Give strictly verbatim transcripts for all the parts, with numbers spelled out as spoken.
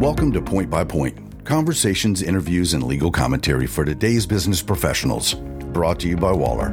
Welcome to Point by Point, conversations, interviews, and legal commentary for today's business professionals, brought to you by Waller.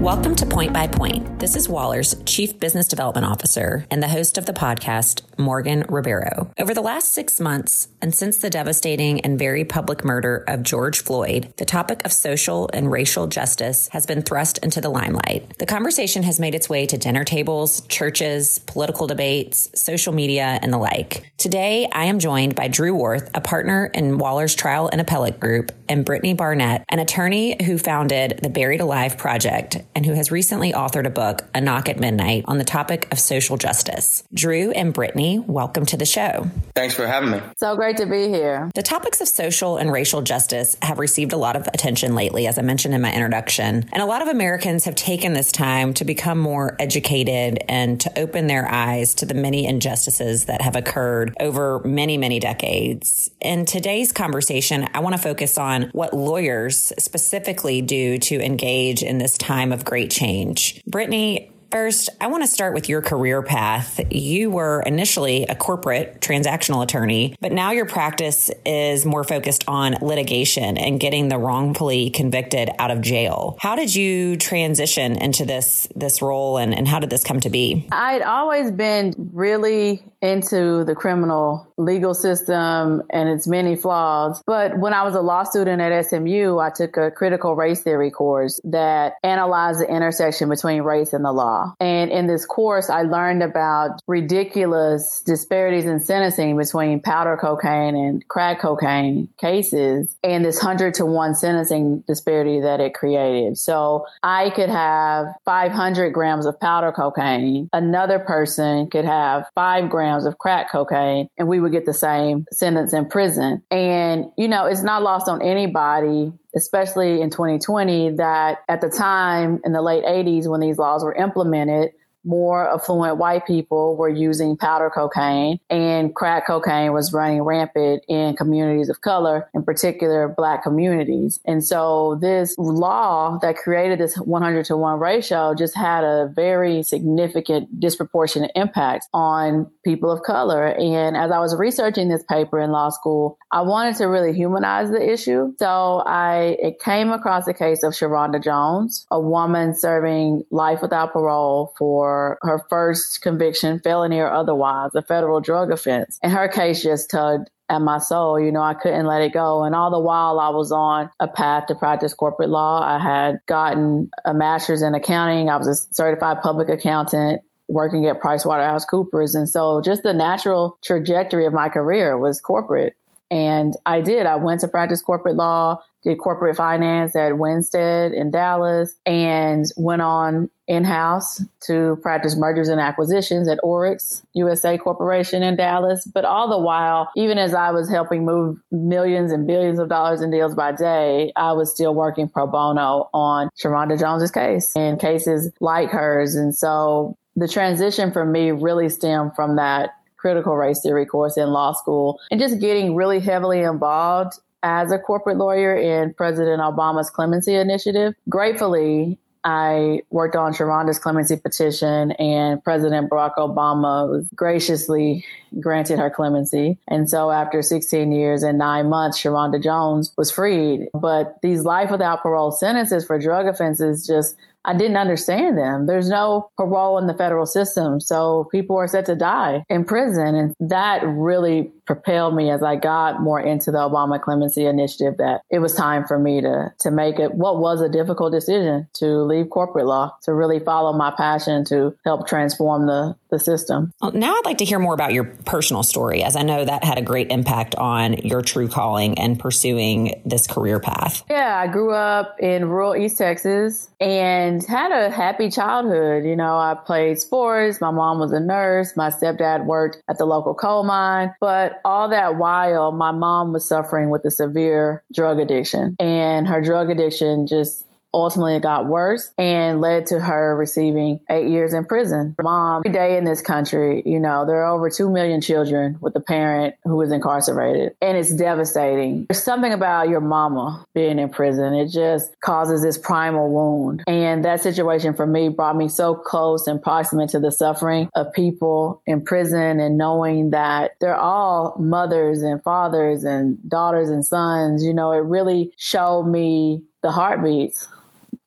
Welcome to Point by Point. This is Waller's Chief Business Development Officer and the host of the podcast, Morgan Ribeiro. Over the last six months, and since the devastating and very public murder of George Floyd, the topic of social and racial justice has been thrust into the limelight. The conversation has made its way to dinner tables, churches, political debates, social media, and the like. Today, I am joined by Drew Worth, a partner in Waller's Trial and Appellate Group, and Brittany Barnett, an attorney who founded the Buried Alive Project, and who has recently authored a book, A Knock at Midnight, on the topic of social justice. Drew and Brittany, welcome to the show. Thanks for having me. So great to be here. The topics of social and racial justice have received a lot of attention lately, as I mentioned in my introduction. And a lot of Americans have taken this time to become more educated and to open their eyes to the many injustices that have occurred over many, many decades. In today's conversation, I want to focus on what lawyers specifically do to engage in this time of great change. Brittany, first, I want to start with your career path. You were initially a corporate transactional attorney, but now your practice is more focused on litigation and getting the wrongfully convicted out of jail. How did you transition into this this role and, and how did this come to be? I'd always been really into the criminal legal system and its many flaws. But when I was a law student at S M U, I took a critical race theory course that analyzed the intersection between race and the law. And in this course, I learned about ridiculous disparities in sentencing between powder cocaine and crack cocaine cases and this hundred to one sentencing disparity that it created. So I could have five hundred grams of powder cocaine. Another person could have five grams of crack cocaine, and we would get the same sentence in prison. And, you know, it's not lost on anybody, especially in twenty twenty, that at the time in the late eighties, when these laws were implemented, more affluent white people were using powder cocaine, and crack cocaine was running rampant in communities of color, in particular Black communities. And so this law that created this hundred to one ratio just had a very significant disproportionate impact on people of color. And as I was researching this paper in law school, I wanted to really humanize the issue. So I it came across the case of Sharanda Jones, a woman serving life without parole for her first conviction, felony or otherwise, a federal drug offense. And her case just tugged at my soul. You know, I couldn't let it go. And all the while I was on a path to practice corporate law. I had gotten a master's in accounting. I was a certified public accountant working at PricewaterhouseCoopers. And so just the natural trajectory of my career was corporate. And I did. I went to practice corporate law, did corporate finance at Winstead in Dallas, and went on in-house to practice mergers and acquisitions at Oryx U S A Corporation in Dallas. But all the while, even as I was helping move millions and billions of dollars in deals by day, I was still working pro bono on Sharanda Jones's case and cases like hers. And so the transition for me really stemmed from that critical race theory course in law school and just getting really heavily involved as a corporate lawyer in President Obama's clemency initiative. Gratefully, I worked on Sharonda's clemency petition, and President Barack Obama graciously granted her clemency. And so after sixteen years and nine months, Sharanda Jones was freed. But these life without parole sentences for drug offenses, just I didn't understand them. There's no parole in the federal system. So people are set to die in prison. And that really propelled me as I got more into the Obama clemency initiative that it was time for me to, to make it what was a difficult decision to leave corporate law, to really follow my passion to help transform the, the system. Well, now I'd like to hear more about your personal story, as I know that had a great impact on your true calling and pursuing this career path. Yeah, I grew up in rural East Texas and And had a happy childhood. You know, I played sports. My mom was a nurse. My stepdad worked at the local coal mine. But all that while, my mom was suffering with a severe drug addiction. And her drug addiction just Ultimately, it got worse and led to her receiving eight years in prison. Mom, every day in this country, you know, there are over two million children with a parent who is incarcerated, and it's devastating. There's something about your mama being in prison. It just causes this primal wound. And that situation for me brought me so close and proximate to the suffering of people in prison, and knowing that they're all mothers and fathers and daughters and sons. You know, it really showed me the heartbeats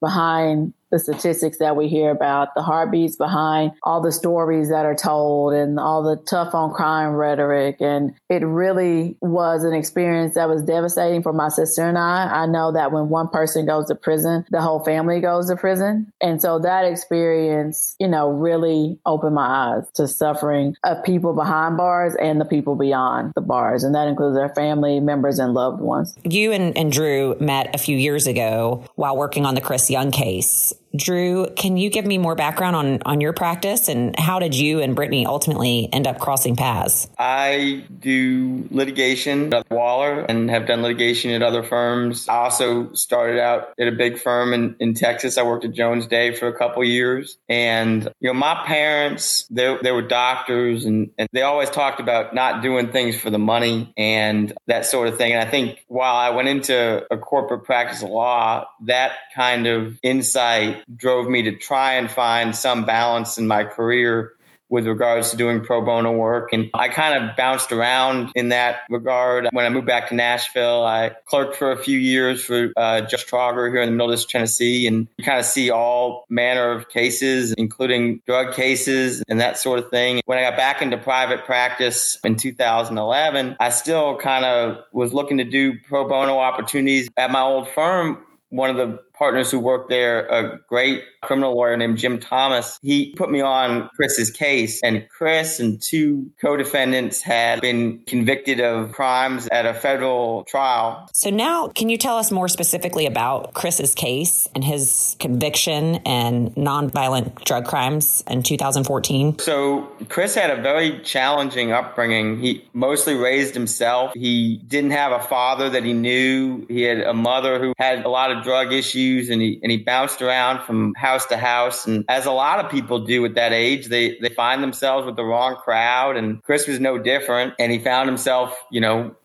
behind the statistics that we hear about, the heartbeats behind all the stories that are told and all the tough on crime rhetoric. And it really was an experience that was devastating for my sister and I. I know that when one person goes to prison, the whole family goes to prison. And so that experience, you know, really opened my eyes to suffering of people behind bars and the people beyond the bars. And that includes their family members and loved ones. You and, and Drew met a few years ago while working on the Chris Young case. Drew, can you give me more background on, on your practice, and how did you and Brittany ultimately end up crossing paths? I do litigation at Waller and have done litigation at other firms. I also started out at a big firm in, in Texas. I worked at Jones Day for a couple years. And, you know, my parents, they, they were doctors, and, and they always talked about not doing things for the money and that sort of thing. And I think while I went into a corporate practice of law, that kind of insight drove me to try and find some balance in my career with regards to doing pro bono work. And I kind of bounced around in that regard. When I moved back to Nashville, I clerked for a few years for uh, Judge Trauger here in the Middle District of Tennessee. And you kind of see all manner of cases, including drug cases and that sort of thing. When I got back into private practice in two thousand eleven, I still kind of was looking to do pro bono opportunities at my old firm. One of the partners who worked there, a great criminal lawyer named Jim Thomas, he put me on Chris's case. And Chris and two co-defendants had been convicted of crimes at a federal trial. So now, can you tell us more specifically about Chris's case and his conviction and nonviolent drug crimes in two thousand fourteen? So Chris had a very challenging upbringing. He mostly raised himself. He didn't have a father that he knew. He had a mother who had a lot of drug issues. And he, and he bounced around from house to house. And as a lot of people do at that age, they, they find themselves with the wrong crowd. And Chris was no different. And he found himself, you know,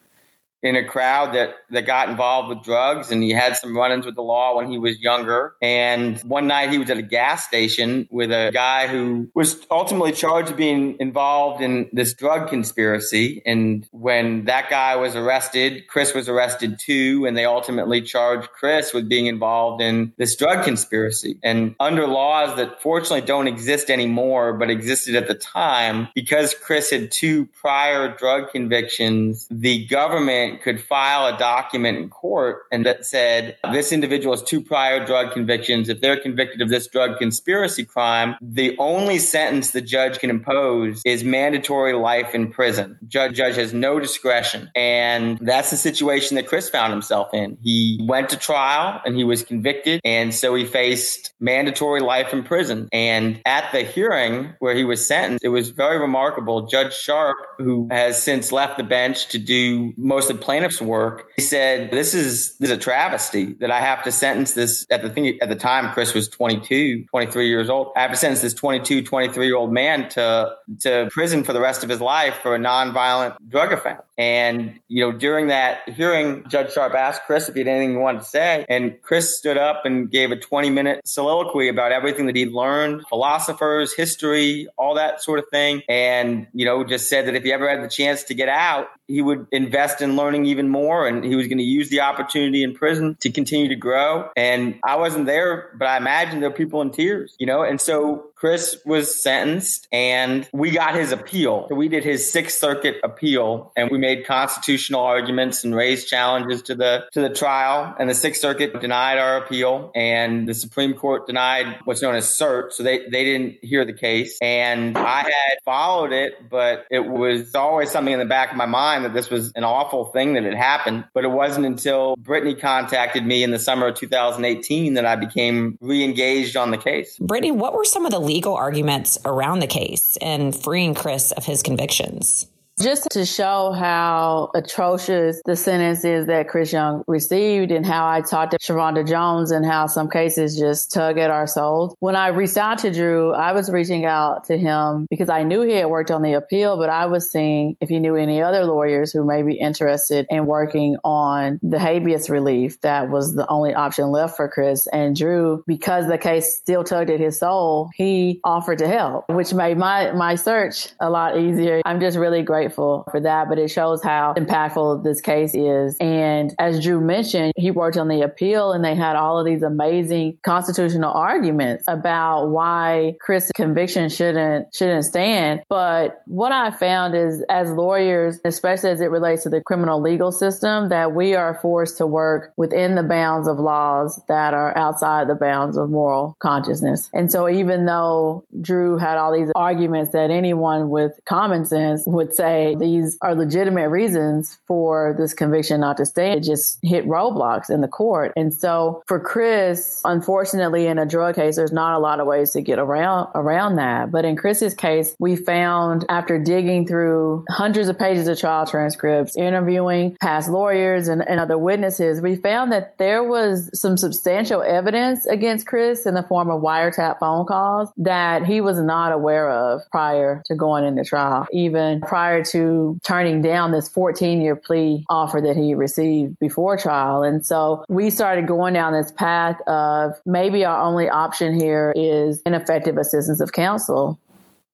in a crowd that, that got involved with drugs. And he had some run-ins with the law when he was younger. And one night he was at a gas station with a guy who was ultimately charged with being involved in this drug conspiracy. And when that guy was arrested, Chris was arrested too. And they ultimately charged Chris with being involved in this drug conspiracy. And under laws that fortunately don't exist anymore, but existed at the time, because Chris had two prior drug convictions, the government could file a document in court and that said, this individual has two prior drug convictions. If they're convicted of this drug conspiracy crime, the only sentence the judge can impose is mandatory life in prison. Judge, judge has no discretion. And that's the situation that Chris found himself in. He went to trial and he was convicted. And so he faced mandatory life in prison. And at the hearing where he was sentenced, it was very remarkable. Judge Sharp, who has since left the bench to do most of plaintiff's work, he said, this is, this is a travesty that I have to sentence this at the thing at the time Chris was twenty-two, twenty-three years old. I have to sentence this twenty-two, twenty-three year old man to, to prison for the rest of his life for a nonviolent drug offense. And, you know, during that hearing, Judge Sharp asked Chris if he had anything he wanted to say. And Chris stood up and gave a twenty minute soliloquy about everything that he'd learned, philosophers, history, all that sort of thing. And, you know, just said that if he ever had the chance to get out, he would invest in learning even more. And he was going to use the opportunity in prison to continue to grow. And I wasn't there, but I imagine there were people in tears, you know. And so Chris was sentenced and we got his appeal. So we did his Sixth Circuit appeal and we made constitutional arguments and raised challenges to the to the trial. And the Sixth Circuit denied our appeal and the Supreme Court denied what's known as cert. So they, they didn't hear the case. And I had followed it, but it was always something in the back of my mind that this was an awful thing that had happened. But it wasn't until Brittany contacted me in the summer of two thousand eighteen that I became re-engaged on the case. Brittany, what were some of the legal arguments around the case and freeing Chris of his convictions? Just to show how atrocious the sentence is that Chris Young received and how I talked to Sharanda Jones and how some cases just tug at our souls. When I reached out to Drew, I was reaching out to him because I knew he had worked on the appeal, but I was seeing if he knew any other lawyers who may be interested in working on the habeas relief. That was the only option left for Chris. And Drew, because the case still tugged at his soul, he offered to help, which made my, my search a lot easier. I'm just really grateful for that, but it shows how impactful this case is. And as Drew mentioned, he worked on the appeal and they had all of these amazing constitutional arguments about why Chris's conviction shouldn't shouldn't stand. But what I found is, as lawyers, especially as it relates to the criminal legal system, that we are forced to work within the bounds of laws that are outside the bounds of moral consciousness. And so even though Drew had all these arguments that anyone with common sense would say these are legitimate reasons for this conviction not to stand, it just hit roadblocks in the court. And so for Chris, unfortunately, in a drug case, there's not a lot of ways to get around around that. But in Chris's case, we found, after digging through hundreds of pages of trial transcripts, interviewing past lawyers and, and other witnesses, we found that there was some substantial evidence against Chris in the form of wiretap phone calls that he was not aware of prior to going into trial, even prior to to turning down this fourteen-year plea offer that he received before trial. And so we started going down this path of maybe our only option here is ineffective assistance of counsel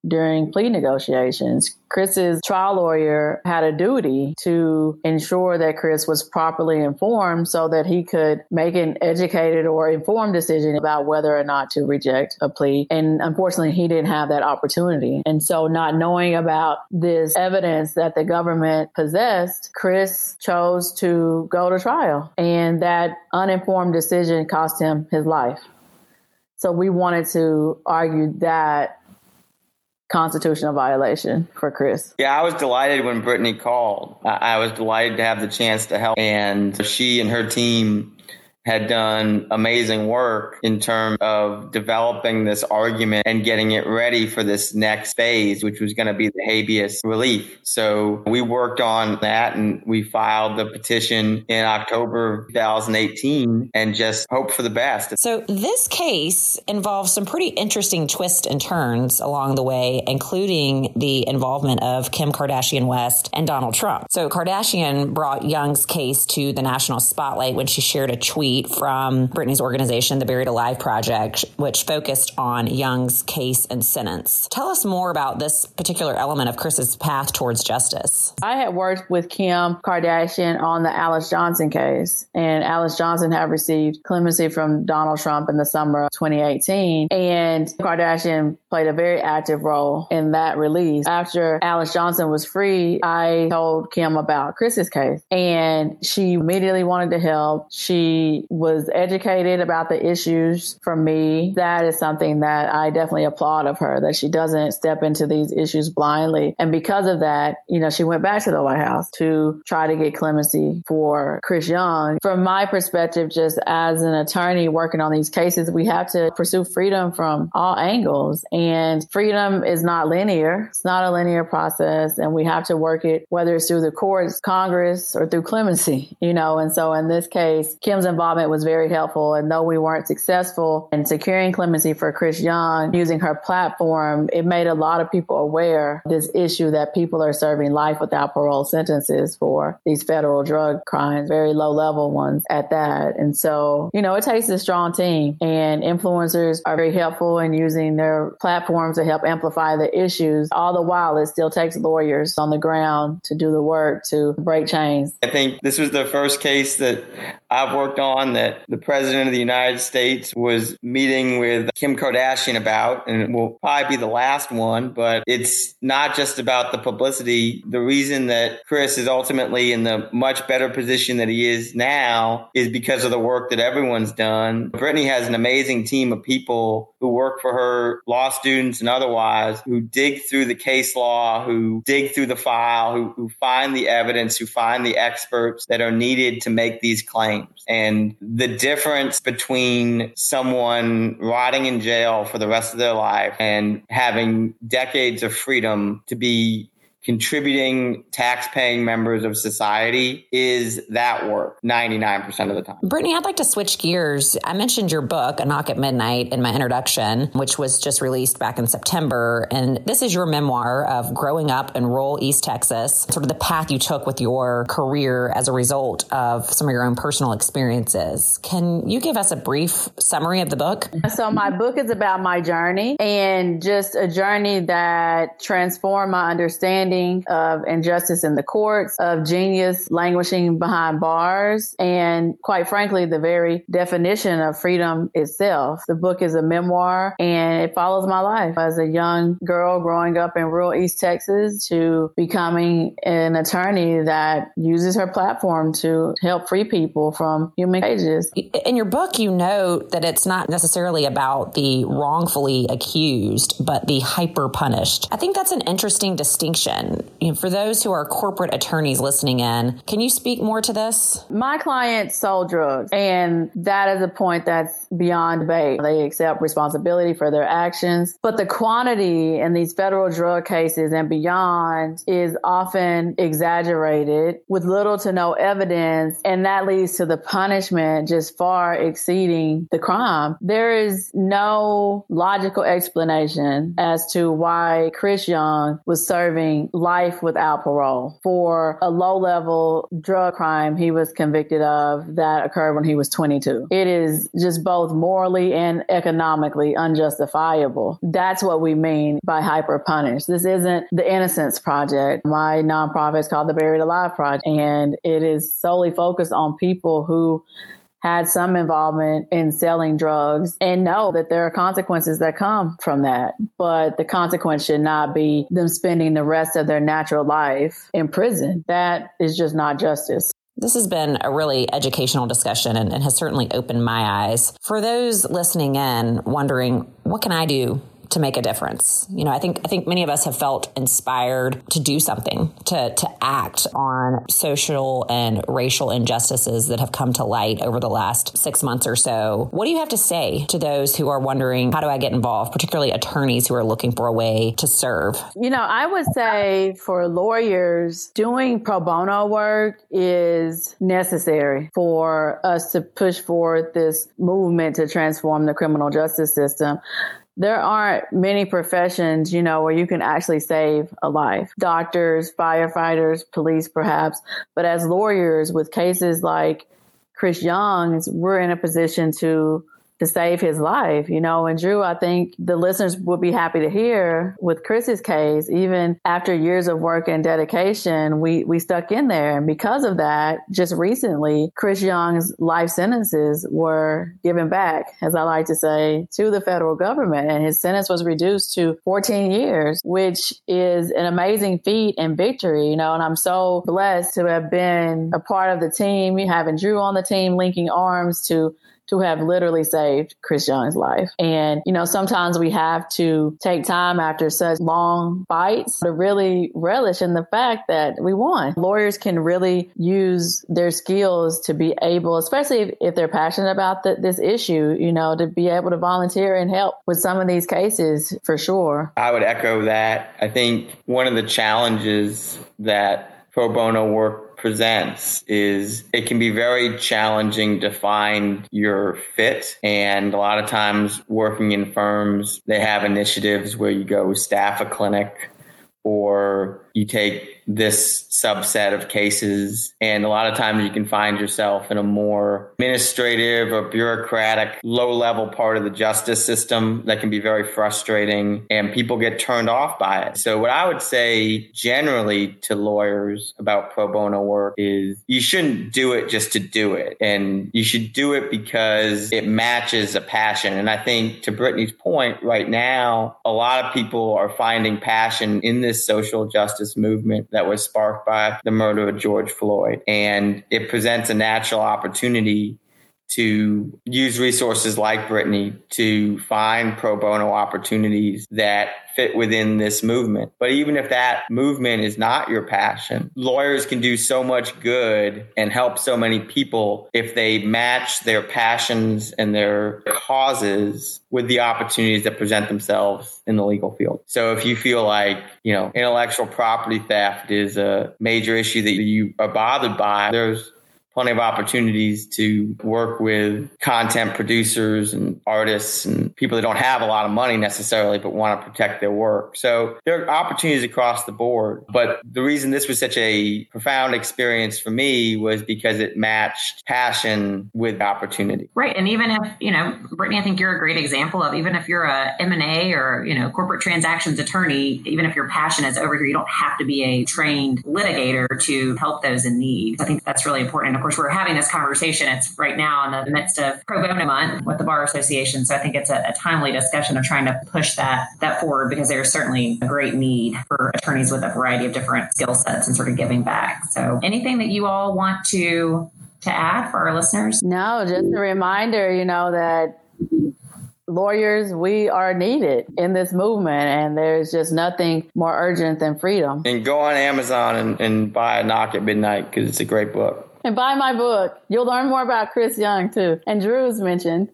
during plea negotiations. Chris's trial lawyer had a duty to ensure that Chris was properly informed so that he could make an educated or informed decision about whether or not to reject a plea. And unfortunately, he didn't have that opportunity. And so, not knowing about this evidence that the government possessed, Chris chose to go to trial. And that uninformed decision cost him his life. So we wanted to argue that constitutional violation for Chris. Yeah, I was delighted when Brittany called. I was delighted to have the chance to help. And she and her team had done amazing work in terms of developing this argument and getting it ready for this next phase, which was going to be the habeas relief. So we worked on that and we filed the petition in October twenty eighteen and just hoped for the best. So this case involves some pretty interesting twists and turns along the way, including the involvement of Kim Kardashian West and Donald Trump. So Kardashian brought Young's case to the national spotlight when she shared a tweet from Brittany's organization, the Buried Alive Project, which focused on Young's case and sentence. Tell us more about this particular element of Chris's path towards justice. I had worked with Kim Kardashian on the Alice Johnson case, and Alice Johnson had received clemency from Donald Trump in the summer of twenty eighteen, and Kardashian played a very active role in that release. After Alice Johnson was free, I told Kim about Chris's case, and she immediately wanted to help. She was educated about the issues from me. That is something that I definitely applaud of her, that she doesn't step into these issues blindly. And because of that, you know, she went back to the White House to try to get clemency for Chris Young. From my perspective, just as an attorney working on these cases, we have to pursue freedom from all angles. And freedom is not linear. It's not a linear process. And we have to work it, whether it's through the courts, Congress, or through clemency, you know. And so in this case, Kim's involvement was very helpful. And though we weren't successful in securing clemency for Chris Young using her platform, it made a lot of people aware of this issue that people are serving life without parole sentences for these federal drug crimes, very low level ones at that. And so, you know, it takes a strong team, and influencers are very helpful in using their platforms to help amplify the issues. All the while, it still takes lawyers on the ground to do the work to break chains. I think this was the first case that I've worked on that the president of the United States was meeting with Kim Kardashian about, and it will probably be the last one, but it's not just about the publicity. The reason that Chris is ultimately in the much better position that he is now is because of the work that everyone's done. Brittany has an amazing team of people who work for her, law students and otherwise, who dig through the case law, who dig through the file, who, who find the evidence, who find the experts that are needed to make these claims. And the difference between someone rotting in jail for the rest of their life and having decades of freedom to be contributing, tax-paying members of society is that work ninety-nine percent of the time. Brittany, I'd like to switch gears. I mentioned your book, A Knock at Midnight, in my introduction, which was just released back in September. And this is your memoir of growing up in rural East Texas, sort of the path you took with your career as a result of some of your own personal experiences. Can you give us a brief summary of the book? So my book is about my journey, and just a journey that transformed my understanding of injustice in the courts, of genius languishing behind bars, and quite frankly, the very definition of freedom itself. The book is a memoir, and it follows my life as a young girl growing up in rural East Texas to becoming an attorney that uses her platform to help free people from human cages. In your book, you note that it's not necessarily about the wrongfully accused, but the hyper punished. I think that's an interesting distinction. And for those who are corporate attorneys listening in, can you speak more to this? My clients sold drugs, and that is a point that's beyond debate. They accept responsibility for their actions, but the quantity in these federal drug cases and beyond is often exaggerated with little to no evidence, and that leads to the punishment just far exceeding the crime. There is no logical explanation as to why Chris Young was serving life without parole for a low-level drug crime he was convicted of that occurred when he was twenty-two. It is just both morally and economically unjustifiable. That's what we mean by hyper-punish. This isn't the Innocence Project. My nonprofit is called the Buried Alive Project, and it is solely focused on people who had some involvement in selling drugs and know that there are consequences that come from that. But the consequence should not be them spending the rest of their natural life in prison. That is just not justice. This has been a really educational discussion and, and has certainly opened my eyes. For those listening in, wondering, what can I do to make a difference? You know, I think I think many of us have felt inspired to do something, to to act on social and racial injustices that have come to light over the last six months or so. What do you have to say to those who are wondering, how do I get involved, particularly attorneys who are looking for a way to serve? You know, I would say for lawyers, doing pro bono work is necessary for us to push forward this movement to transform the criminal justice system. There aren't many professions, you know, where you can actually save a life. Doctors, firefighters, police, perhaps. But as lawyers with cases like Chris Young's, we're in a position to to save his life, you know. And Drew, I think the listeners will be happy to hear with Chris's case, even after years of work and dedication, we, we stuck in there. And because of that, just recently, Chris Young's life sentences were given back, as I like to say, to the federal government. And his sentence was reduced to fourteen years, which is an amazing feat and victory, you know. And I'm so blessed to have been a part of the team, having Drew on the team, linking arms to to have literally saved Chris Young's life. And, you know, sometimes we have to take time after such long fights to really relish in the fact that we won. Lawyers can really use their skills to be able, especially if, if they're passionate about the, this issue, you know, to be able to volunteer and help with some of these cases for sure. I would echo that. I think one of the challenges that pro bono work presents is it can be very challenging to find your fit. And a lot of times working in firms, they have initiatives where you go staff a clinic or you take this subset of cases. And a lot of times you can find yourself in a more administrative or bureaucratic, low-level part of the justice system that can be very frustrating, and people get turned off by it. So what I would say generally to lawyers about pro bono work is you shouldn't do it just to do it. And you should do it because it matches a passion. And I think to Brittany's point, right now, a lot of people are finding passion in this social justice movement that was sparked by the murder of George Floyd. And it presents a natural opportunity to use resources like Brittany to find pro bono opportunities that fit within this movement. But even if that movement is not your passion, lawyers can do so much good and help so many people if they match their passions and their causes with the opportunities that present themselves in the legal field. So if you feel like, you know, intellectual property theft is a major issue that you are bothered by, there's plenty of opportunities to work with content producers and artists and people that don't have a lot of money necessarily, but want to protect their work. So there are opportunities across the board. But the reason this was such a profound experience for me was because it matched passion with opportunity. Right. And even if, you know, Brittany, I think you're a great example of, even if you're a M and A or, you know, corporate transactions attorney, even if your passion is over here, you don't have to be a trained litigator to help those in need. I think that's really important. Of course, we're having this conversation. It's right now in the midst of Pro Bono Month with the Bar Association. So I think it's a, a timely discussion of trying to push that that forward, because there's certainly a great need for attorneys with a variety of different skill sets and sort of giving back. So anything that you all want to to add for our listeners? No, just a reminder, you know, that lawyers, we are needed in this movement, and there's just nothing more urgent than freedom. And go on Amazon and, and buy A Knock at Midnight, because it's a great book. And buy my book. You'll learn more about Chris Young, too. And Drew's mentioned.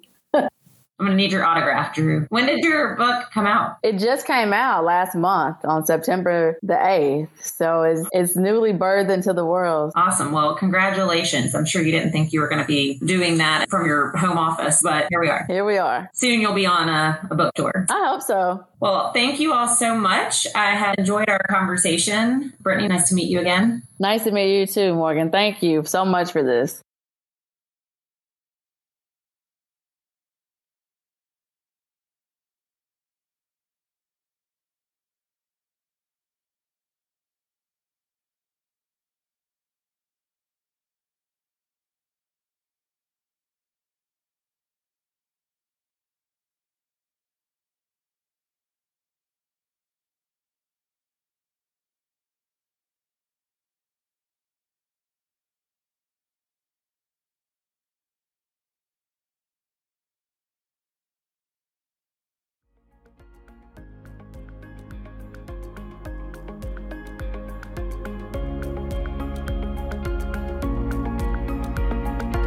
I'm going to need your autograph, Drew. When did your book come out? It just came out last month on September the eighth. So it's, it's newly birthed into the world. Awesome. Well, congratulations. I'm sure you didn't think you were going to be doing that from your home office, but here we are. Here we are. Soon you'll be on a, a book tour. I hope so. Well, thank you all so much. I have enjoyed our conversation. Brittany, nice to meet you again. Nice to meet you too, Morgan. Thank you so much for this.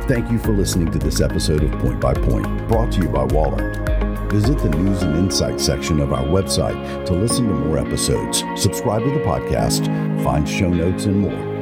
Thank you for listening to this episode of Point by Point, brought to you by Waller. Visit the news and insights section of our website to listen to more episodes, subscribe to the podcast, find show notes, and more.